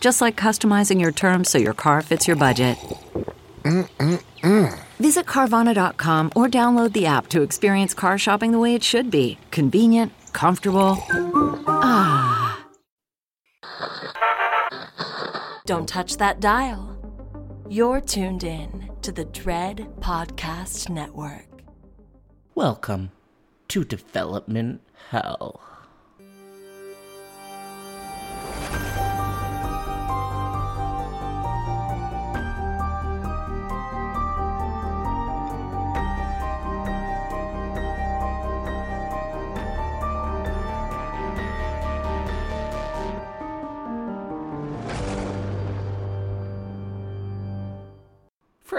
Just like customizing your terms so your car fits your budget. Visit Carvana.com or download the app to experience car shopping the way it should be. Convenient, comfortable. Ah. Don't touch that dial. You're tuned in to the Dread Podcast Network. Welcome to Development Hell. For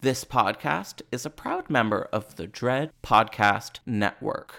This podcast is a proud member of the Dread Podcast Network.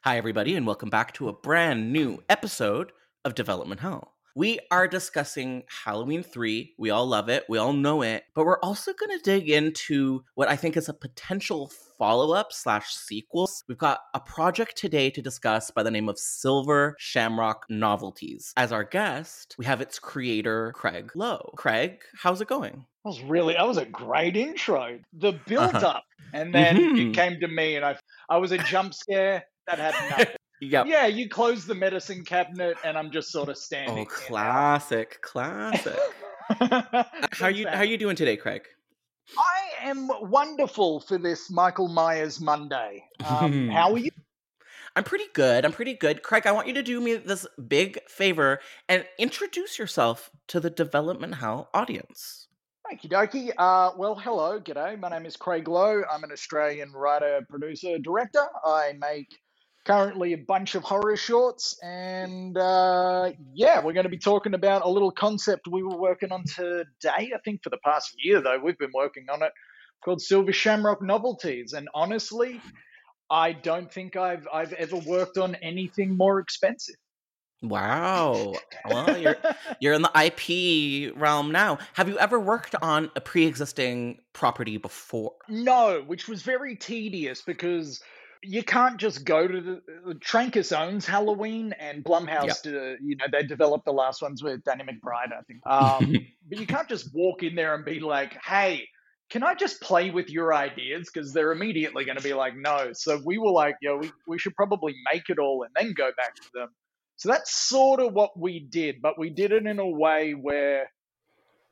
Hi, everybody, and welcome back to a brand new episode of Development Hell. We are discussing Halloween 3. We all love it. We all know it. But we're also going to dig into what I think is a potential follow-up/sequel. We've got a project today to discuss by the name of Silver Shamrock Novelties. As our guest, we have its creator, Craig Lowe. Craig, how's it going? That was a great intro. The build-up. And then it came to me and I was a jump scare that had nothing. Yep. Yeah, you close the medicine cabinet and I'm just sort of standing. Oh, classic. How are you doing today, Craig? I am wonderful for this Michael Myers Monday. How are you? I'm pretty good. Craig, I want you to do me this big favor and introduce yourself to the Development Hell audience. Okie dokie. Well, hello, g'day. My name is Craig Lowe. I'm an Australian writer, producer, director. I make currently a bunch of horror shorts, and we're going to be talking about a little concept we were working on today. I think for the past year, though, we've been working on it, called Silver Shamrock Novelties. And honestly, I don't think I've ever worked on anything more expensive. Wow. Well, you're in the IP realm now. Have you ever worked on a pre-existing property before? No, which was very tedious because you can't just go to the Trancas owns Halloween and Blumhouse. They developed the last ones with Danny McBride, I think. But you can't just walk in there and be like, hey, can I just play with your ideas? Because they're immediately going to be like, no. So we were like, we should probably make it all and then go back to them. So that's sort of what we did, but we did it in a way where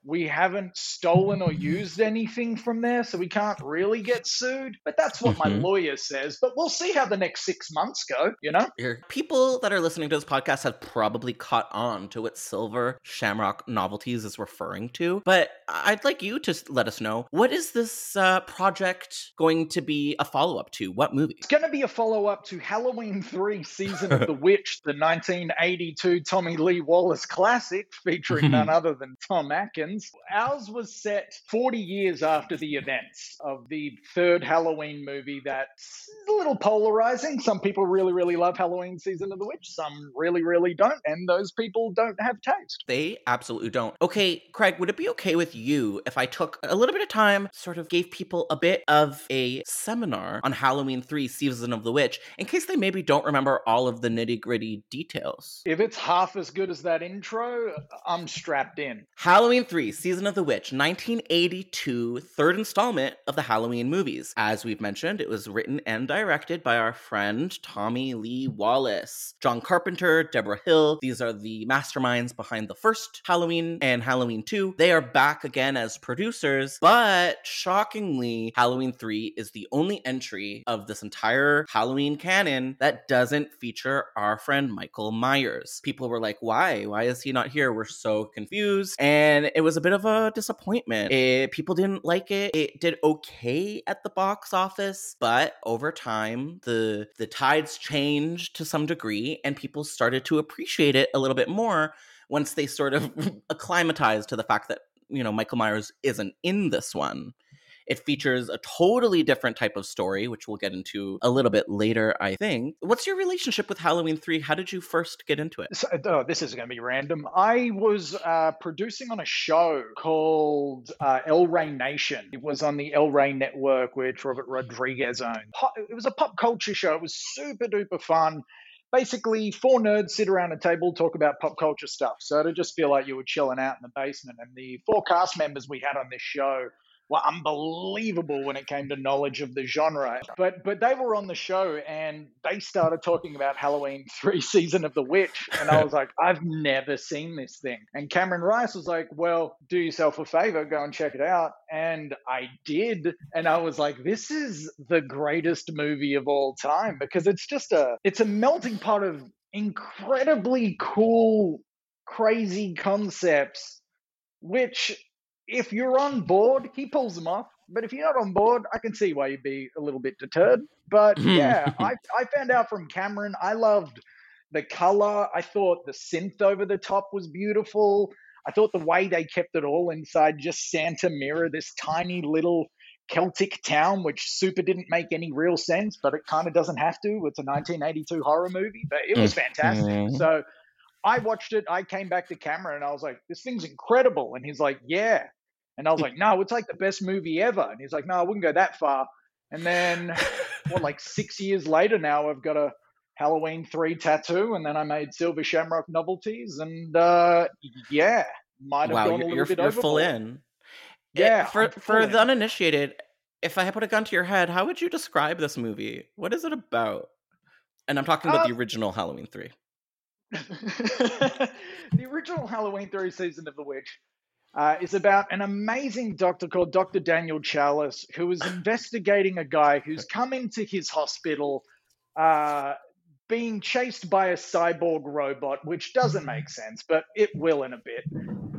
we haven't stolen or used anything from there, so we can't really get sued. But that's what my lawyer says. But we'll see how the next 6 months go, you know? People that are listening to this podcast have probably caught on to what Silver Shamrock Novelties is referring to. But I'd like you to let us know, what is this project going to be a follow-up to? What movie? It's going to be a follow-up to Halloween 3 Season of the Witch, the 1982 Tommy Lee Wallace classic, featuring none other than Tom Atkins. Ends. Ours was set 40 years after the events of the third Halloween movie. That's a little polarizing. Some people really, really love Halloween Season of the Witch. Some really, really don't. And those people don't have taste. They absolutely don't. Okay, Craig, would it be okay with you if I took a little bit of time, sort of gave people a bit of a seminar on Halloween 3 Season of the Witch, in case they maybe don't remember all of the nitty-gritty details? If it's half as good as that intro, I'm strapped in. Halloween 3 Season of the Witch, 1982, third installment of the Halloween movies. As we've mentioned, it was written and directed by our friend Tommy Lee Wallace. John Carpenter, Deborah Hill, these are the masterminds behind the first Halloween and Halloween 2. They are back again as producers, but shockingly, Halloween 3 is the only entry of this entire Halloween canon that doesn't feature our friend Michael Myers. People were like, why? Why is he not here? We're so confused. And it was a bit of a disappointment. People didn't like it. It did okay at the box office, but over time, the tides changed to some degree and people started to appreciate it a little bit more once they sort of acclimatized to the fact that, you know, Michael Myers isn't in this one. It features a totally different type of story, which we'll get into a little bit later, I think. What's your relationship with Halloween 3? How did you first get into it? So, this is going to be random. I was producing on a show called El Rey Nation. It was on the El Rey Network, which Robert Rodriguez owned. It was a pop culture show. It was super duper fun. Basically, four nerds sit around a table, talk about pop culture stuff. So it'd just feel like you were chilling out in the basement. And the four cast members we had on this show were unbelievable when it came to knowledge of the genre. But they were on the show and they started talking about Halloween 3 Season of the Witch. And I was like, I've never seen this thing. And Cameron Rice was like, well, do yourself a favor, go and check it out. And I did. And I was like, this is the greatest movie of all time, because it's just it's a melting pot of incredibly cool, crazy concepts, which, if you're on board, he pulls them off. But if you're not on board, I can see why you'd be a little bit deterred. But yeah, I found out from Cameron. I loved the color. I thought the synth over the top was beautiful. I thought the way they kept it all inside just Santa Mira, this tiny little Celtic town, which super didn't make any real sense, but it kind of doesn't have to. It's a 1982 horror movie, but it was fantastic. So I watched it. I came back to Cameron and I was like, this thing's incredible. And he's like, yeah. And I was like, no, it's like the best movie ever. And he's like, no, I wouldn't go that far. And then, like 6 years later now, I've got a Halloween 3 tattoo. And then I made Silver Shamrock Novelties. And might have gone a little bit overboard. You're full in. Yeah. For the uninitiated, if I had put a gun to your head, how would you describe this movie? What is it about? And I'm talking about the original Halloween 3. The original Halloween 3 Season of the Witch is about an amazing doctor called Dr. Daniel Chalice, who is investigating a guy who's come into his hospital being chased by a cyborg robot, which doesn't make sense, but it will in a bit.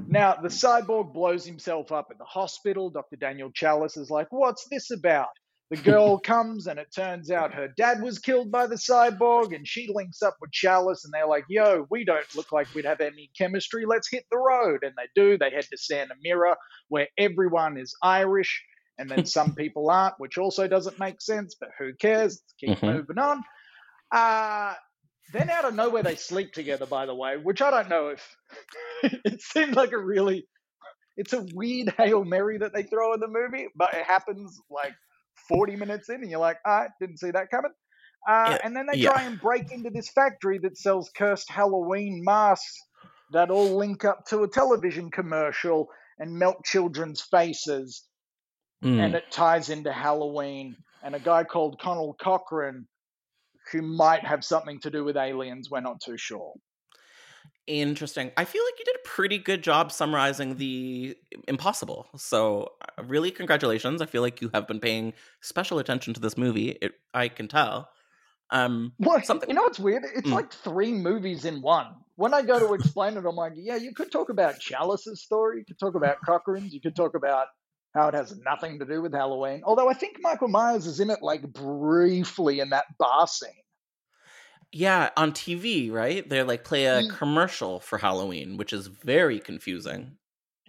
Now, the cyborg blows himself up at the hospital. Dr. Daniel Chalice is like, what's this about? The girl comes and it turns out her dad was killed by the cyborg, and she links up with Chalice and they're like, yo, we don't look like we'd have any chemistry. Let's hit the road. And they do. They head to Santa Mira, where everyone is Irish and then some people aren't, which also doesn't make sense, but who cares? Let's keep moving on. Then out of nowhere, they sleep together, by the way, which I don't know if it seemed like a really, it's a weird Hail Mary that they throw in the movie, but it happens like 40 minutes in and you're like, I didn't see that coming. And then they try and break into this factory that sells cursed Halloween masks that all link up to a television commercial and melt children's faces. And it ties into Halloween. And a guy called Conal Cochran, who might have something to do with aliens, we're not too sure. Interesting. I feel like you did a pretty good job summarizing the impossible. So really, congratulations. I feel like you have been paying special attention to this movie. I can tell. Well, something, you know what's weird? It's like three movies in one. When I go to explain it, I'm like, yeah, you could talk about Chalice's story. You could talk about Cochran's. You could talk about how it has nothing to do with Halloween. Although I think Michael Myers is in it like briefly in that bar scene. Yeah, on TV, right? They like play a commercial for Halloween, which is very confusing.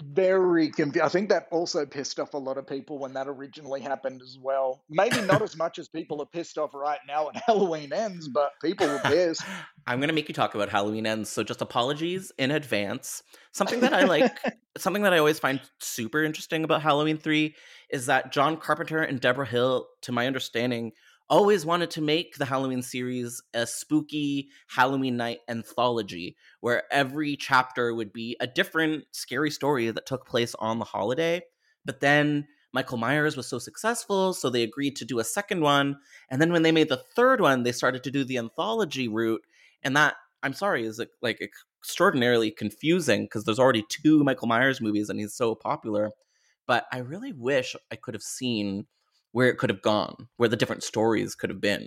Very confused. I think that also pissed off a lot of people when that originally happened as well. Maybe not as much as people are pissed off right now at Halloween Ends, but people were pissed. I'm going to make you talk about Halloween Ends, so just apologies in advance. Something that I like, something that I always find super interesting about Halloween 3 is that John Carpenter and Deborah Hill, to my understanding, always wanted to make the Halloween series a spooky Halloween night anthology where every chapter would be a different scary story that took place on the holiday. But then Michael Myers was so successful, so they agreed to do a second one. And then when they made the third one, they started to do the anthology route. And that, I'm sorry, is like extraordinarily confusing because there's already two Michael Myers movies and he's so popular. But I really wish I could have seen where it could have gone, where the different stories could have been.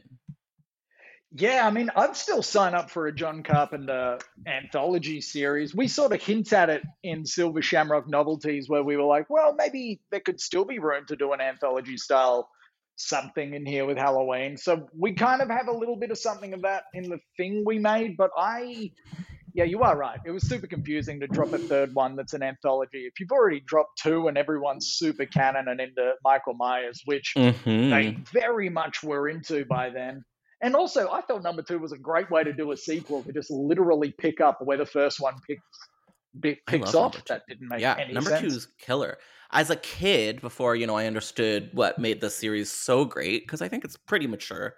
Yeah, I mean, I'd still sign up for a John Carpenter anthology series. We sort of hint at it in Silver Shamrock Novelties where we were like, well, maybe there could still be room to do an anthology style something in here with Halloween. So we kind of have a little bit of something of that in the thing we made, but yeah, you are right. It was super confusing to drop a third one that's an anthology. If you've already dropped two and everyone's super canon and into Michael Myers, which they very much were into by then. And also, I thought number two was a great way to do a sequel to just literally pick up where the first one picks off. That didn't make any sense. Yeah, number two is killer. As a kid, before I understood what made this series so great, because I think it's pretty mature,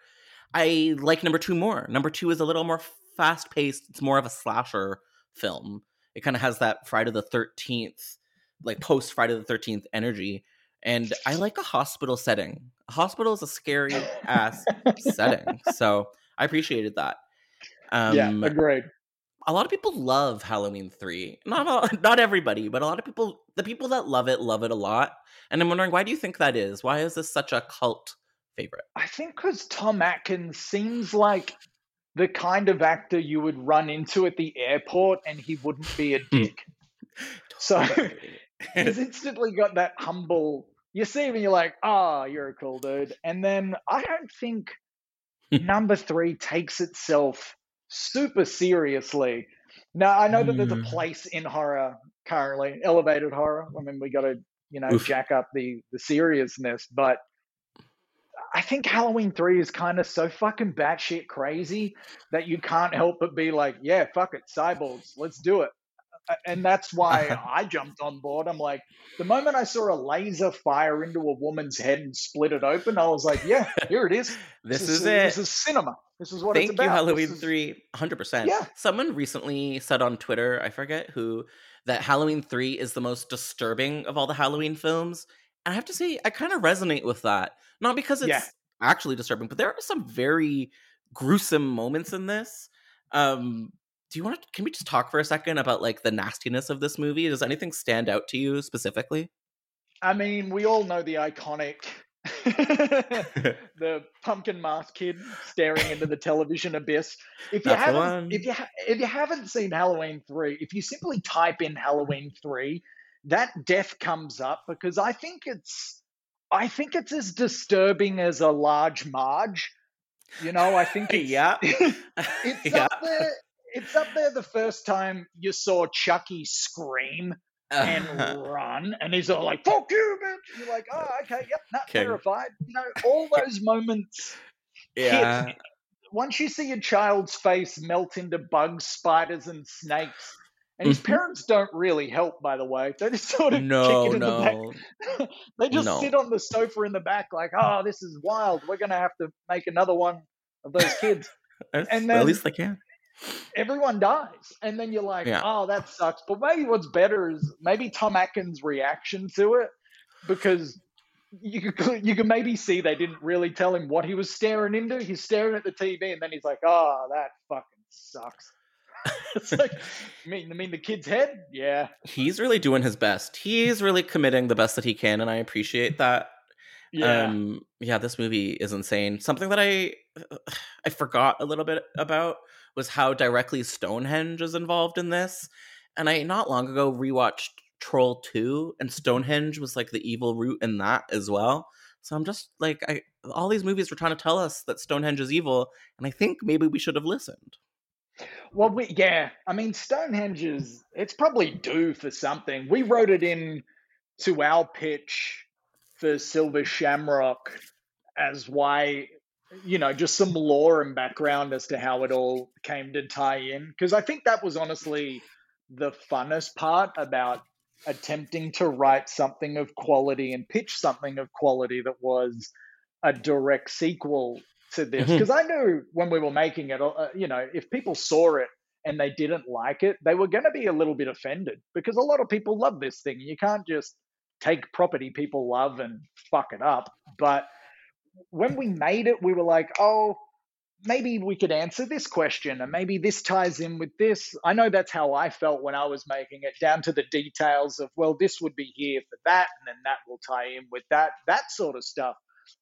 I like number two more. Number two is a little more fast-paced. It's more of a slasher film. It kind of has that Friday the 13th, like post Friday the 13th energy. And I like a hospital setting. A hospital is a scary ass setting, so I appreciated that. Agreed. A lot of people love Halloween 3. Not everybody, but a lot of people, the people that love it a lot. And I'm wondering, why do you think that is? Why is this such a cult favorite? I think because Tom Atkins seems like the kind of actor you would run into at the airport and he wouldn't be a dick. So he's instantly got that humble, you see him and you're like, you're a cool dude. And then I don't think number three takes itself super seriously. Now, I know that there's a place in horror currently, elevated horror. I mean, we got to, jack up the seriousness, but I think Halloween 3 is kind of so fucking batshit crazy that you can't help but be like, yeah, fuck it, cyborgs, let's do it. And that's why I jumped on board. I'm like, the moment I saw a laser fire into a woman's head and split it open, I was like, yeah, here it is. This is it. This is cinema. This is what it's about. Thank you, Halloween 3, 100%. Yeah. Someone recently said on Twitter, I forget who, that Halloween 3 is the most disturbing of all the Halloween films. And I have to say, I kind of resonate with that. Not because it's actually disturbing, but there are some very gruesome moments in this. Can we just talk for a second about like the nastiness of this movie? Does anything stand out to you specifically? I mean, we all know the iconic, the pumpkin mask kid staring into the television abyss. If you haven't seen Halloween 3, if you simply type in Halloween 3, that death comes up because I think it's as disturbing as a large Marge. I think it's, It's up there the first time you saw Chucky scream and run, and he's all like, fuck you, bitch. You're like, terrified. All those moments hit. Once you see a child's face melt into bugs, spiders, and snakes. And his parents don't really help, by the way. They just sort of kick it in the back. They just sit on the sofa in the back like, this is wild. We're going to have to make another one of those kids. And then at least they can. Everyone dies. And then you're like, that sucks. But maybe what's better is maybe Tom Atkins' reaction to it, because you could maybe see they didn't really tell him what he was staring into. He's staring at the TV, and then he's like, that fucking sucks. It's like, I mean the kid's head? Yeah. He's really doing his best. He's really committing the best that he can, and I appreciate that. Yeah. This movie is insane. Something that I forgot a little bit about was how directly Stonehenge is involved in this. And I not long ago rewatched Troll 2, and Stonehenge was like the evil root in that as well. So I'm just like, all these movies were trying to tell us that Stonehenge is evil, and I think maybe we should have listened. Well, I mean, Stonehenge is, it's probably due for something. We wrote it in to our pitch for Silver Shamrock as why, you know, just some lore and background as to how it all came to tie in. Because I think that was honestly the funnest part about attempting to write something of quality and pitch something of quality that was a direct sequel to this. Because I knew when we were making it, you know, if people saw it and they didn't like it, they were going to be a little bit offended, because a lot of people love this thing. You can't just take property people love and fuck it up. But when we made it, we were like, oh, maybe we could answer this question, and maybe this ties in with this. I know that's how I felt when I was making it, down to the details of, well, this would be here for that, and then that will tie in with that. That sort of stuff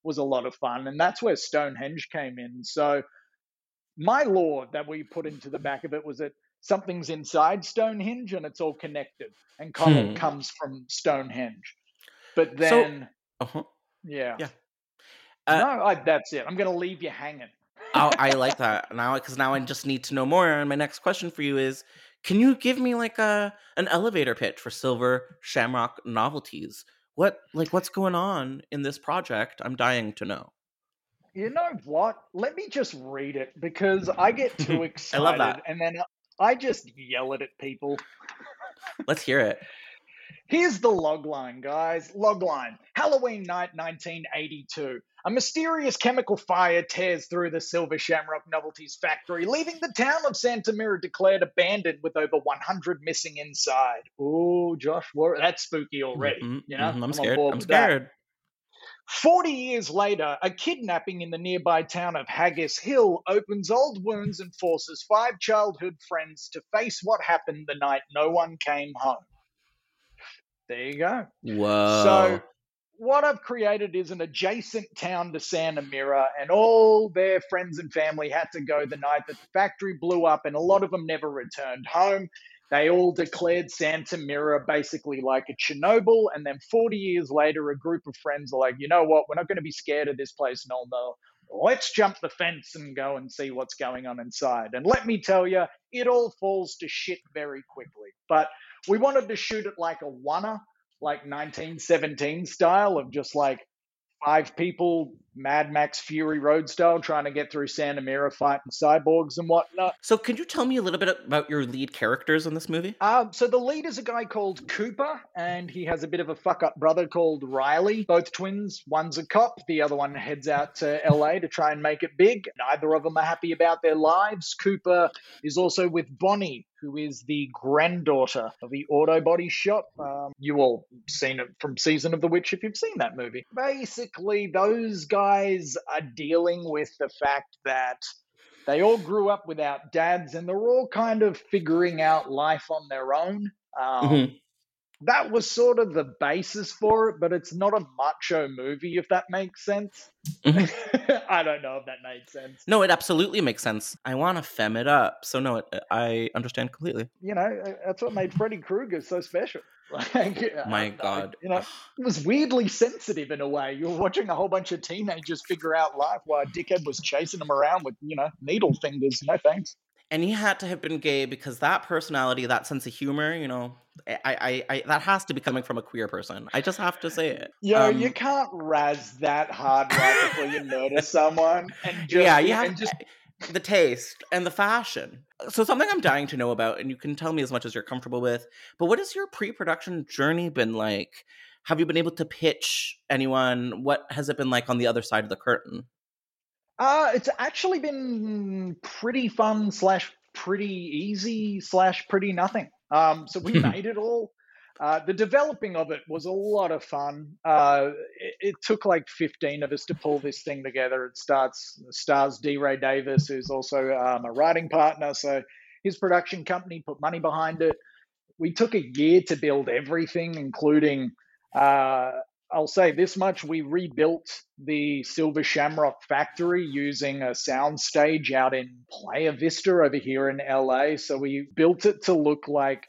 was a lot of fun, and that's where Stonehenge came in. So my lore that we put into the back of it was that something's inside Stonehenge and it's all connected, and Conal comes from Stonehenge. But then, that's it. I'm going to leave you hanging. I like that now, because now I just need to know more. And my next question for you is, can you give me like an elevator pitch for Silver Shamrock Novelties? What's going on in this project? I'm dying to know. You know what? Let me just read it, because I get too excited. I love that. And then I just yell it at people. Let's hear it. Here's the logline, guys. Logline. Halloween night 1982. A mysterious chemical fire tears through the Silver Shamrock Novelties factory, leaving the town of Santa Mira declared abandoned, with over 100 missing inside. Ooh, Josh, that's spooky already. You know? I'm scared. 40 years later, a kidnapping in the nearby town of Haggis Hill opens old wounds and forces 5 childhood friends to face what happened the night no one came home. There you go. Whoa. So what I've created is an adjacent town to Santa Mira, and all their friends and family had to go the night that the factory blew up, and a lot of them never returned home. They all declared Santa Mira basically like a Chernobyl, and then 40 years later, a group of friends are like, you know what, we're not going to be scared of this place no more. Let's jump the fence and go and see what's going on inside. And let me tell you, it all falls to shit very quickly. But we wanted to shoot it like a oneer, like 1917 style, of just like 5 people, Mad Max Fury Road style, trying to get through Santa Mira, fighting cyborgs and whatnot. So can you tell me a little bit about your lead characters in this movie? So the lead is a guy called Cooper, and he has a bit of a fuck-up brother called Riley. Both twins, one's a cop, the other one heads out to LA to try and make it big. Neither of them are happy about their lives. Cooper is also with Bonnie, who is the granddaughter of the auto body shop. You all seen it from Season of the Witch if you've seen that movie. Basically, those guys are dealing with the fact that they all grew up without dads, and they're all kind of figuring out life on their own. That was sort of the basis for it, but it's not a macho movie, if that makes sense. I don't know if that made sense. No, it absolutely makes sense. I want to femme it up. So no, I understand completely. You know, that's what made Freddy Krueger so special. Like, my God. You know, it was weirdly sensitive in a way. You were watching a whole bunch of teenagers figure out life while a dickhead was chasing them around with, you know, needle fingers. No thanks. And he had to have been gay, because that personality, that sense of humor, you know, I that has to be coming from a queer person. I just have to say it. Yo, you can't razz that hard right before you notice someone. And just, yeah, you have the taste and the fashion. So something I'm dying to know about, and you can tell me as much as you're comfortable with, but what has your pre-production journey been like? Have you been able to pitch anyone? What has it been like on the other side of the curtain? It's actually been pretty fun / pretty easy / pretty nothing. So we made it all. The developing of it was a lot of fun. It took like 15 of us to pull this thing together. It stars D. Ray Davis, who's also a writing partner. So his production company put money behind it. We took a year to build everything, including... I'll say this much, we rebuilt the Silver Shamrock factory using a soundstage out in Playa Vista over here in LA. So we built it to look like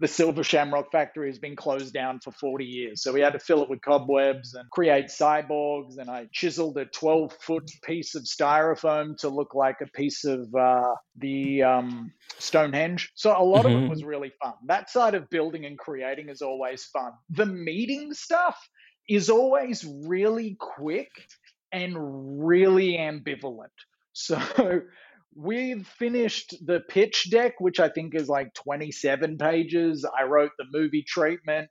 the Silver Shamrock factory has been closed down for 40 years. So we had to fill it with cobwebs and create cyborgs. And I chiseled a 12-foot piece of styrofoam to look like a piece of the Stonehenge. So a lot of it was really fun. That side of building and creating is always fun. The meeting stuff is always really quick and really ambivalent. So we've finished the pitch deck, which I think is like 27 pages. I wrote the movie treatment.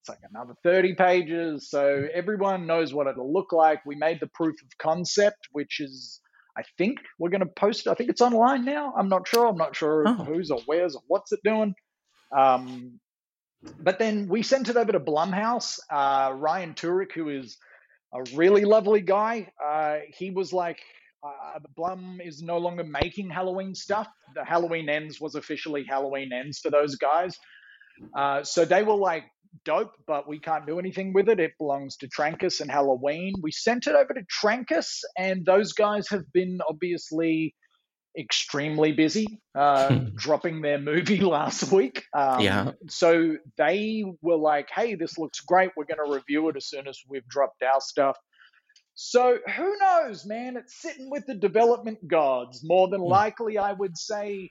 It's like another 30 pages. So everyone knows what it'll look like. We made the proof of concept, which is, I think we're going to post it. I think it's online now. I'm not sure who's or where's or what's it doing. But then we sent it over to Blumhouse. Ryan Turek, who is a really lovely guy, he was like, Blum is no longer making Halloween stuff. The Halloween Ends was officially Halloween Ends for those guys. So they were like, dope, but we can't do anything with it. It belongs to Trancas and Halloween. We sent it over to Trancas, and those guys have been obviously extremely busy dropping their movie last week. So they were like, hey, this looks great. We're going to review it as soon as we've dropped our stuff. So who knows, man? It's sitting with the development gods. More than likely, I would say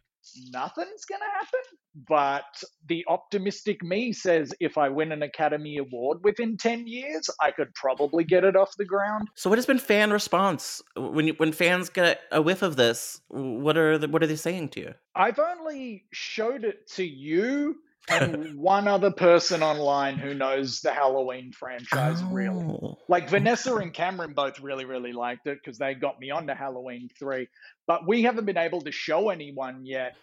nothing's going to happen. But the optimistic me says if I win an Academy Award within 10 years, I could probably get it off the ground. So what has been fan response? When fans get a whiff of this, what are they saying to you? I've only showed it to you and one other person online who knows the Halloween franchise really. Like Vanessa and Cameron both really, really liked it because they got me onto Halloween 3. But we haven't been able to show anyone yet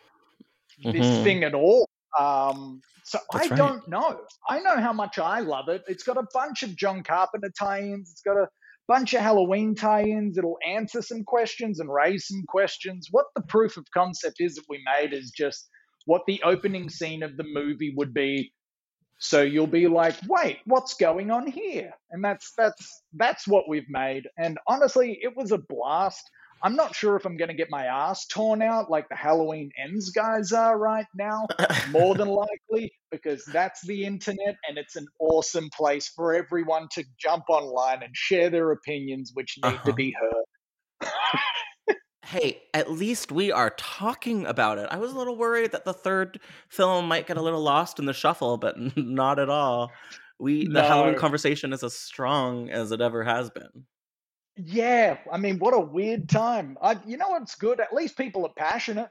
this thing at all. So I don't know. I know how much I love it. It's got a bunch of John Carpenter tie-ins. It's got a bunch of Halloween tie-ins. It'll answer some questions and raise some questions. What the proof of concept is that we made is just what the opening scene of the movie would be. So you'll be like, wait, what's going on here? And that's what we've made. And honestly, it was a blast. I'm not sure if I'm going to get my ass torn out like the Halloween Ends guys are right now, more than likely, because that's the internet and it's an awesome place for everyone to jump online and share their opinions, which need to be heard. Hey, at least we are talking about it. I was a little worried that the third film might get a little lost in the shuffle, but not at all. The Halloween conversation is as strong as it ever has been. Yeah, I mean, what a weird time. You know what's good? At least people are passionate.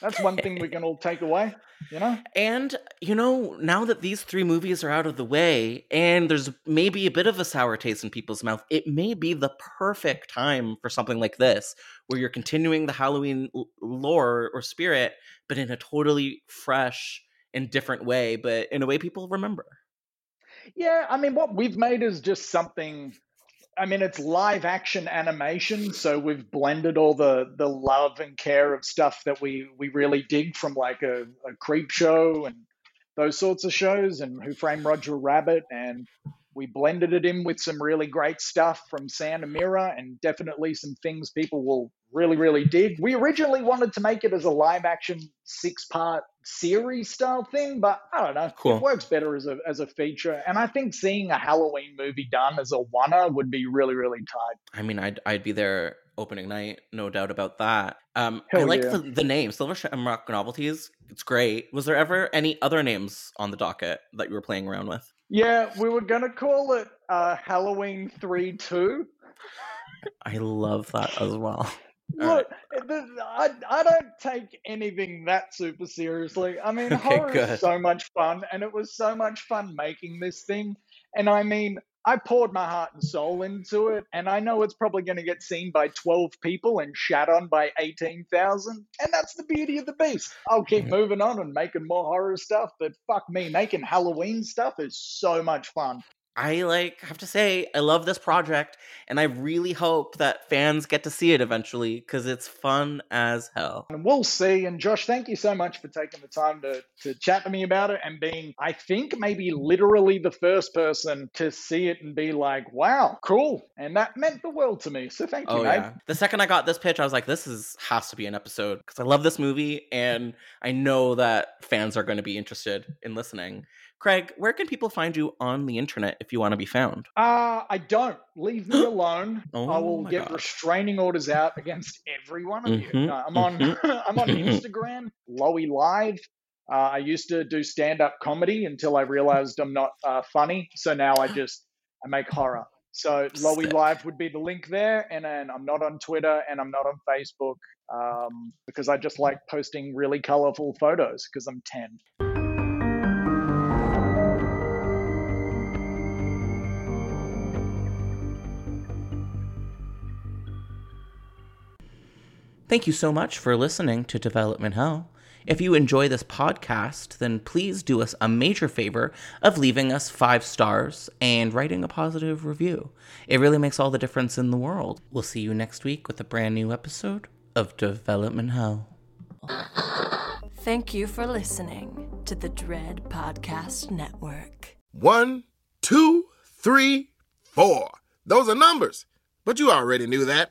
That's one thing we can all take away, you know? And, you know, now that these three movies are out of the way and there's maybe a bit of a sour taste in people's mouth, it may be the perfect time for something like this where you're continuing the Halloween lore or spirit, but in a totally fresh and different way, but in a way people remember. Yeah, I mean, what we've made is just something... I mean, it's live action animation, so we've blended all the love and care of stuff that we really dig from like a Creepshow and those sorts of shows and Who Framed Roger Rabbit, and we blended it in with some really great stuff from Santa Mira and definitely some things people will really, really dig. We originally wanted to make it as a live action 6-part series style thing, but I don't know. Cool. It works better as a feature. And I think seeing a Halloween movie done as a one-er would be really, really tight. I mean, I'd be there opening night, no doubt about that. The name, Silver Shamrock Novelties. It's great. Was there ever any other names on the docket that you were playing around with? Yeah, we were going to call it Halloween 3-2. I love that as well. Look, right. I don't take anything that super seriously. I mean, horror is so much fun, and it was so much fun making this thing. And I mean, I poured my heart and soul into it, and I know it's probably going to get seen by 12 people and shat on by 18,000, and that's the beauty of the beast. I'll keep moving on and making more horror stuff, but fuck me, making Halloween stuff is so much fun. I have to say, I love this project, and I really hope that fans get to see it eventually, because it's fun as hell. And we'll see. And Josh, thank you so much for taking the time to chat to me about it, and being, I think, maybe literally the first person to see it and be like, wow, cool. And that meant the world to me. So thank you, mate. Yeah. The second I got this pitch, I was like, this has to be an episode, because I love this movie, and I know that fans are going to be interested in listening. Craig, where can people find you on the internet if you want to be found? I don't. Leave me alone. I will get restraining orders out against every one of you. No, I'm on Instagram, Lowy Live. I used to do stand-up comedy until I realized I'm not funny. So now I make horror. So Lowy Live would be the link there. And then I'm not on Twitter and I'm not on Facebook because I just like posting really colorful photos because I'm 10. Thank you so much for listening to Development Hell. If you enjoy this podcast, then please do us a major favor of leaving us 5 stars and writing a positive review. It really makes all the difference in the world. We'll see you next week with a brand new episode of Development Hell. Thank you for listening to the Dread Podcast Network. 1, 2, 3, 4. Those are numbers, but you already knew that.